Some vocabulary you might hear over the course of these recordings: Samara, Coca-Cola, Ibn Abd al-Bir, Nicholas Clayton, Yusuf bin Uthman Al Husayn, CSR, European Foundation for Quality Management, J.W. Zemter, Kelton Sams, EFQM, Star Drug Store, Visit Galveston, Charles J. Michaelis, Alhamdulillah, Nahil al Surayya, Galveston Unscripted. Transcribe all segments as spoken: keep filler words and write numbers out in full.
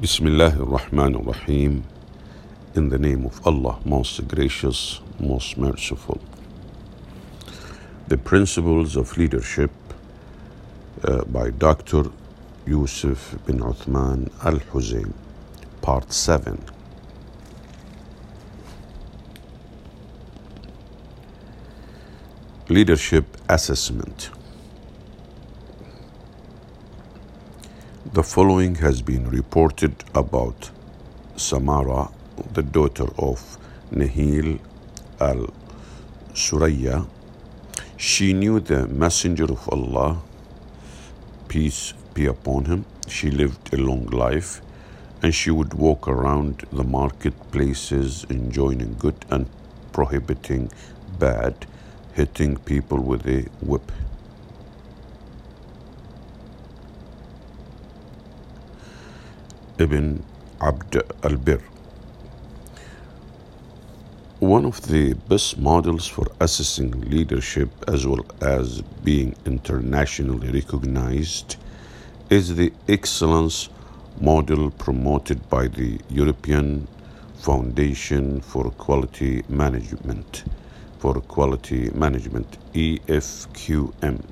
Bismillah ar-Rahman ar-Rahim. In the name of Allah, most gracious, most merciful. The Principles of Leadership uh, by Doctor Yusuf bin Uthman Al Husayn, Part seven. Leadership Assessment. The following has been reported about Samara, the daughter of Nahil al Surayya. She knew the Messenger of Allah, peace be upon him. She lived a long life, and she would walk around the marketplaces, enjoying good and prohibiting bad, hitting people with a whip. Ibn Abd al-Bir. One of the best models for assessing leadership as well as being internationally recognized is the excellence model promoted by the European Foundation for Quality Management, for Quality Management, E F Q M.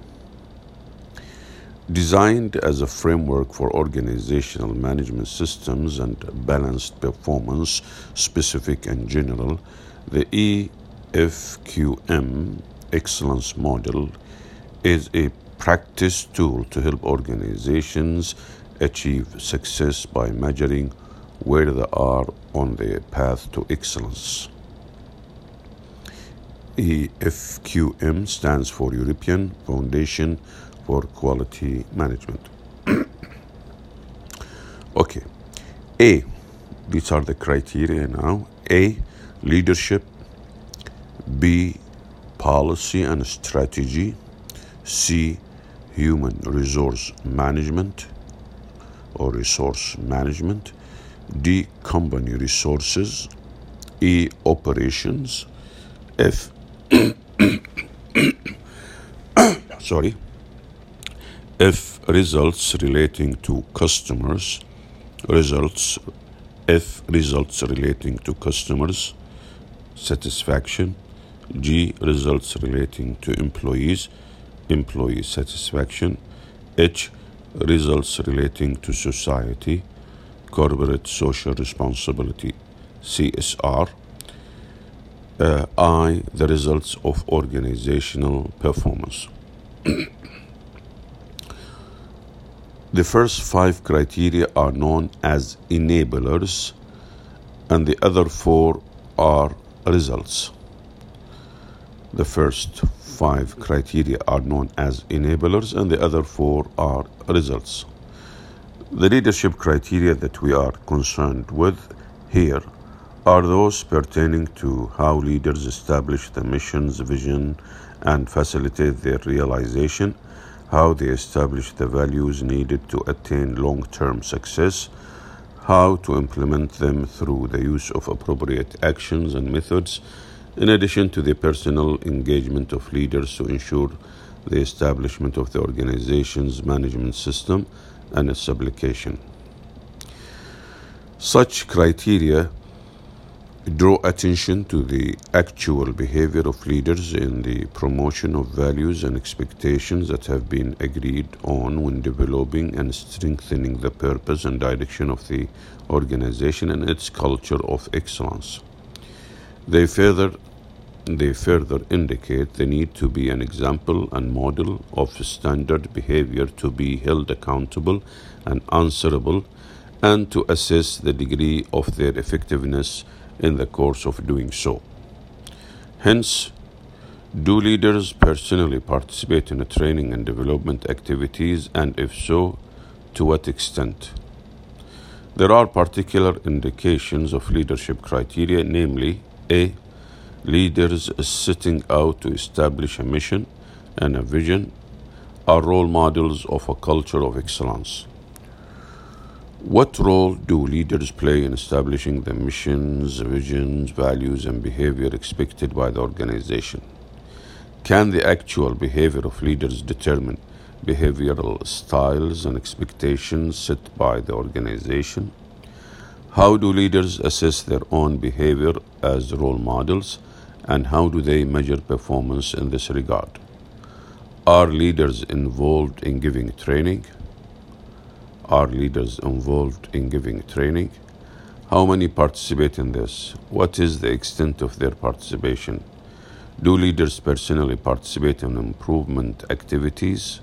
Designed as a framework for organizational management systems and balanced performance, specific and general, the E F Q M Excellence Model is a practice tool to help organizations achieve success by measuring where they are on their path to excellence. E F Q M stands for European Foundation for Quality Management. Okay. A. These are the criteria now. A. Leadership. B. Policy and strategy. C. Human resource management or resource management. D. Company resources. E. Operations. F. Sorry. F. Results relating to customers. Results. F. Results relating to customers. Satisfaction. G. Results relating to employees. Employee satisfaction. H. Results relating to society. Corporate social responsibility. C S R. Uh, I. The results of organizational performance. The first five criteria are known as enablers, and the other four are results. The first five criteria are known as enablers, and the other four are results. The leadership criteria that we are concerned with here are those pertaining to how leaders establish the mission's vision and facilitate their realization, how they establish the values needed to attain long-term success, how to implement them through the use of appropriate actions and methods, in addition to the personal engagement of leaders to ensure the establishment of the organization's management system and its application. Such criteria draw attention to the actual behavior of leaders in the promotion of values and expectations that have been agreed on when developing and strengthening the purpose and direction of the organization and its culture of excellence. They further, they further indicate the need to be an example and model of standard behavior to be held accountable and answerable, and to assess the degree of their effectiveness in the course of doing so. Hence, do leaders personally participate in training and development activities, and if so, to what extent? There are particular indications of leadership criteria, namely A. Leaders setting out to establish a mission and a vision are role models of a culture of excellence. What role do leaders play in establishing the missions, visions, values, and behavior expected by the organization? Can the actual behavior of leaders determine behavioral styles and expectations set by the organization? How do leaders assess their own behavior as role models, and how do they measure performance in this regard? Are leaders involved in giving training? Are leaders involved in giving training? How many participate in this? What is the extent of their participation? Do leaders personally participate in improvement activities?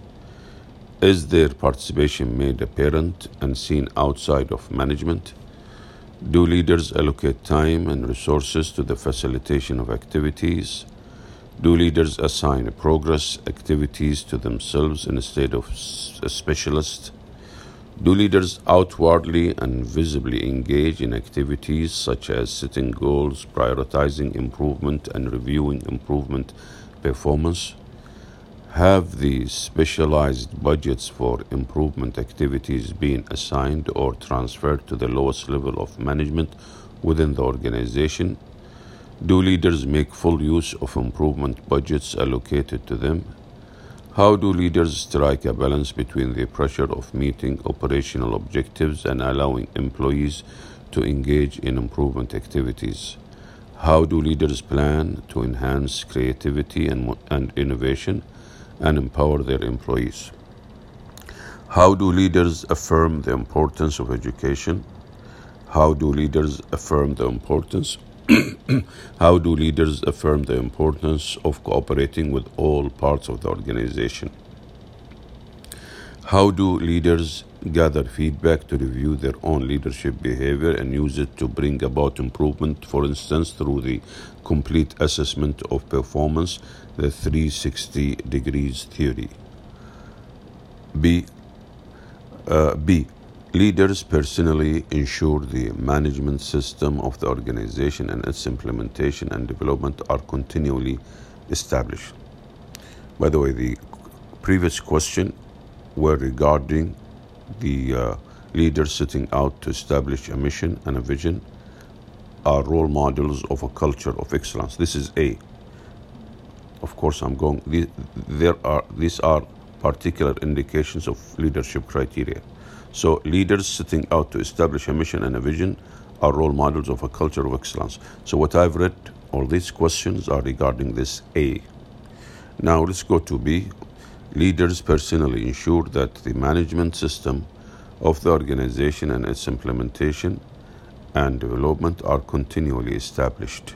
Is their participation made apparent and seen outside of management? Do leaders allocate time and resources to the facilitation of activities? Do leaders assign progress activities to themselves instead of a specialist? Do leaders outwardly and visibly engage in activities such as setting goals, prioritizing improvement, and reviewing improvement performance? Have the specialized budgets for improvement activities been assigned or transferred to the lowest level of management within the organization? Do leaders make full use of improvement budgets allocated to them? How do leaders strike a balance between the pressure of meeting operational objectives and allowing employees to engage in improvement activities? How do leaders plan to enhance creativity and, and innovation and empower their employees? How do leaders affirm the importance of education? How do leaders affirm the importance? How do leaders affirm the importance of cooperating with all parts of the organization? How do leaders gather feedback to review their own leadership behavior and use it to bring about improvement, for instance, through the complete assessment of performance, the three sixty degrees theory? B. Uh, B. Leaders personally ensure the management system of the organization and its implementation and development are continually established. By the way, the previous question were regarding the uh, leaders setting out to establish a mission and a vision are role models of a culture of excellence. This is A. Of course, I'm going, these, there are, these are particular indications of leadership criteria. So leaders setting out to establish a mission and a vision are role models of a culture of excellence. So what I've read, all these questions are regarding this A. Now let's go to B. Leaders personally ensure that the management system of the organization and its implementation and development are continually established.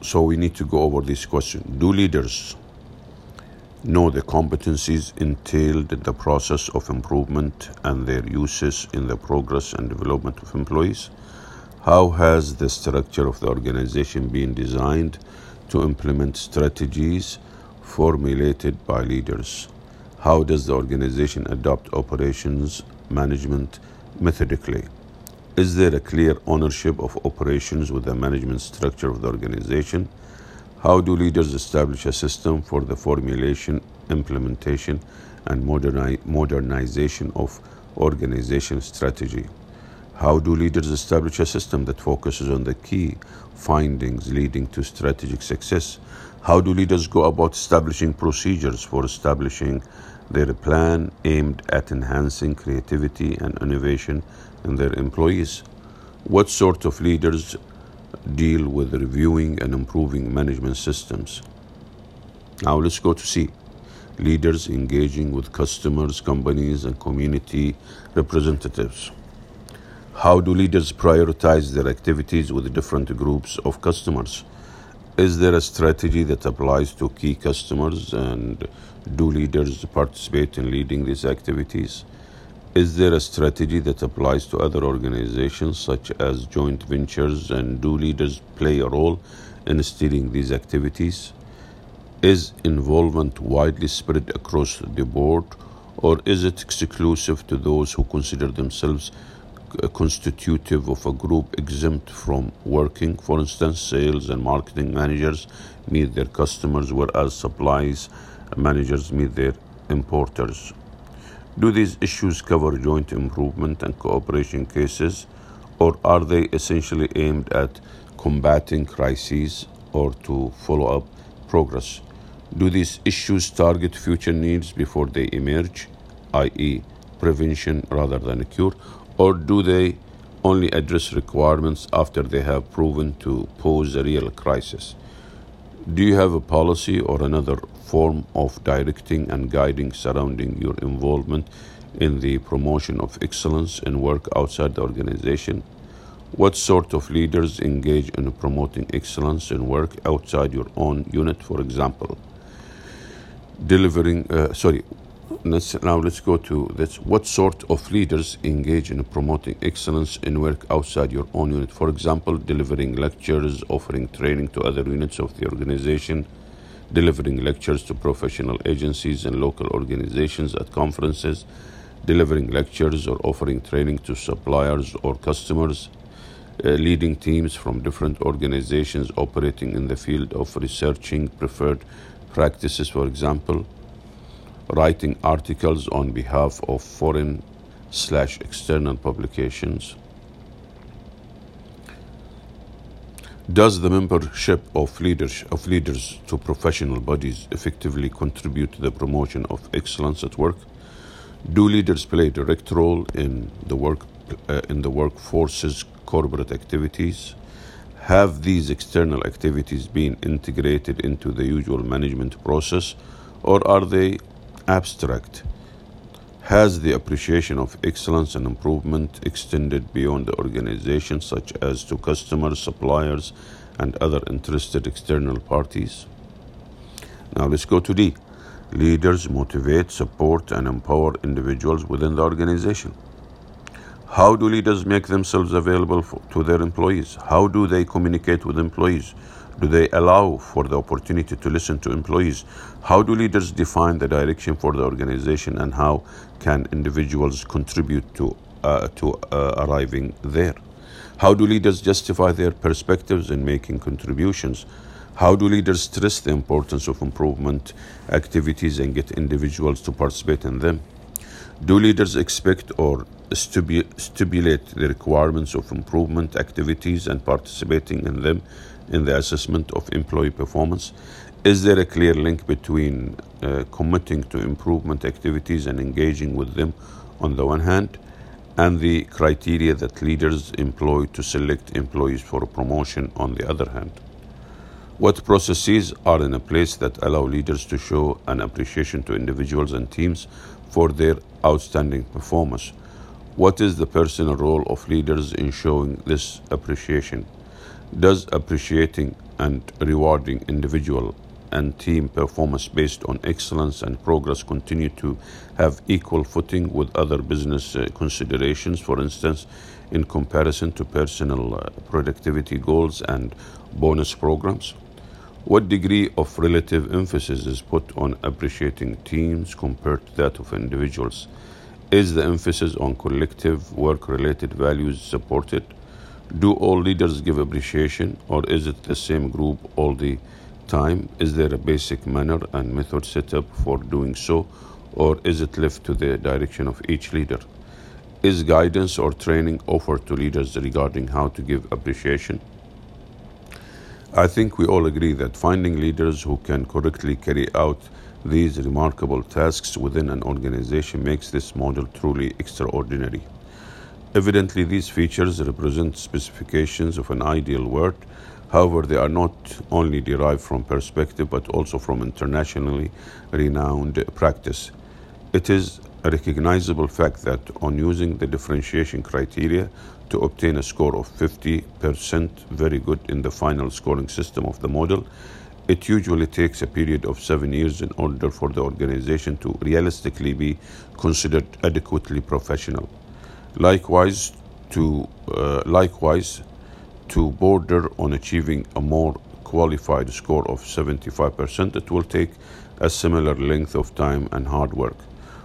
So we need to go over this question. Do leaders know the competencies entailed in the process of improvement and their uses in the progress and development of employees? How has the structure of the organization been designed to implement strategies formulated by leaders? How does the organization adopt operations management methodically? Is there a clear ownership of operations with the management structure of the organization? How do leaders establish a system for the formulation, implementation, and moderni- modernization of organization strategy? How do leaders establish a system that focuses on the key findings leading to strategic success? How do leaders go about establishing procedures for establishing their plan aimed at enhancing creativity and innovation in their employees? What sort of leaders deal with reviewing and improving management systems? Now let's go to C. Leaders engaging with customers, companies, and community representatives. How do leaders prioritize their activities with different groups of customers? Is there a strategy that applies to key customers, and do leaders participate in leading these activities? Is there a strategy that applies to other organizations such as joint ventures, and do leaders play a role in steering these activities? Is involvement widely spread across the board, or is it exclusive to those who consider themselves constitutive of a group exempt from working? For instance, sales and marketing managers meet their customers, whereas supplies managers meet their importers. Do these issues cover joint improvement and cooperation cases, or are they essentially aimed at combating crises or to follow up progress? Do these issues target future needs before they emerge, that is prevention rather than a cure, Or do they only address requirements after they have proven to pose a real crisis? Do you have a policy or another form of directing and guiding surrounding your involvement in the promotion of excellence in work outside the organization? What sort of leaders engage in promoting excellence in work outside your own unit, for example? Delivering, uh, sorry, let's, now let's go to this. What sort of leaders engage in promoting excellence in work outside your own unit? For example, delivering lectures, offering training to other units of the organization, delivering lectures to professional agencies and local organizations at conferences, delivering lectures or offering training to suppliers or customers, Uh, leading teams from different organizations operating in the field of researching preferred practices, for example, writing articles on behalf of foreign slash external publications. Does the membership of leaders, of leaders to professional bodies effectively contribute to the promotion of excellence at work? Do leaders play a direct role in the work uh, in the workforce's corporate activities? Have these external activities been integrated into the usual management process, or are they abstract? Has the appreciation of excellence and improvement extended beyond the organization, such as to customers, suppliers, and other interested external parties? Now let's go to D. Leaders motivate, support, and empower individuals within the organization. How do leaders make themselves available for, to their employees? How do they communicate with employees? Do they allow for the opportunity to listen to employees? How do leaders define the direction for the organization, and how can individuals contribute to, uh, to uh, arriving there? How do leaders justify their perspectives in making contributions? How do leaders stress the importance of improvement activities and get individuals to participate in them? Do leaders expect or stipulate the requirements of improvement activities and participating in them in the assessment of employee performance? Is there a clear link between uh, committing to improvement activities and engaging with them on the one hand, and the criteria that leaders employ to select employees for promotion on the other hand? What processes are in place that allow leaders to show an appreciation to individuals and teams for their outstanding performance? What is the personal role of leaders in showing this appreciation? Does appreciating and rewarding individual and team performance based on excellence and progress continue to have equal footing with other business uh, considerations, for instance, in comparison to personal uh, productivity goals and bonus programs? What degree of relative emphasis is put on appreciating teams compared to that of individuals? Is the emphasis on collective work-related values supported? Do all leaders give appreciation, or is it the same group all the time? Is there a basic manner and method set up for doing so, or is it left to the direction of each leader? Is guidance or training offered to leaders regarding how to give appreciation? I think we all agree that finding leaders who can correctly carry out these remarkable tasks within an organization makes this model truly extraordinary. Evidently, these features represent specifications of an ideal world. However, they are not only derived from perspective, but also from internationally renowned practice. It is a recognizable fact that on using the differentiation criteria to obtain a score of fifty percent very good in the final scoring system of the model, it usually takes a period of seven years in order for the organization to realistically be considered adequately professional. Likewise, to uh, likewise, to border on achieving a more qualified score of seventy-five percent, it will take a similar length of time and hard work.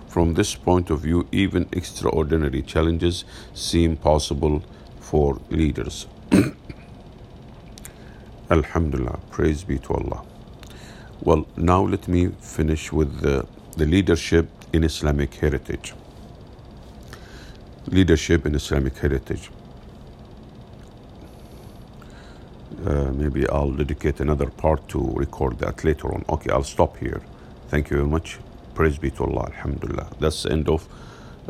From this point of view, even extraordinary challenges seem possible for leaders. Alhamdulillah, praise be to Allah. Well, now let me finish with the, the leadership in Islamic heritage. Leadership in Islamic heritage. Uh, maybe I'll dedicate another part to record that later on. Okay, I'll stop here. Thank you very much. Praise be to Allah. Alhamdulillah. That's the end of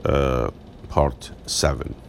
uh, part seven.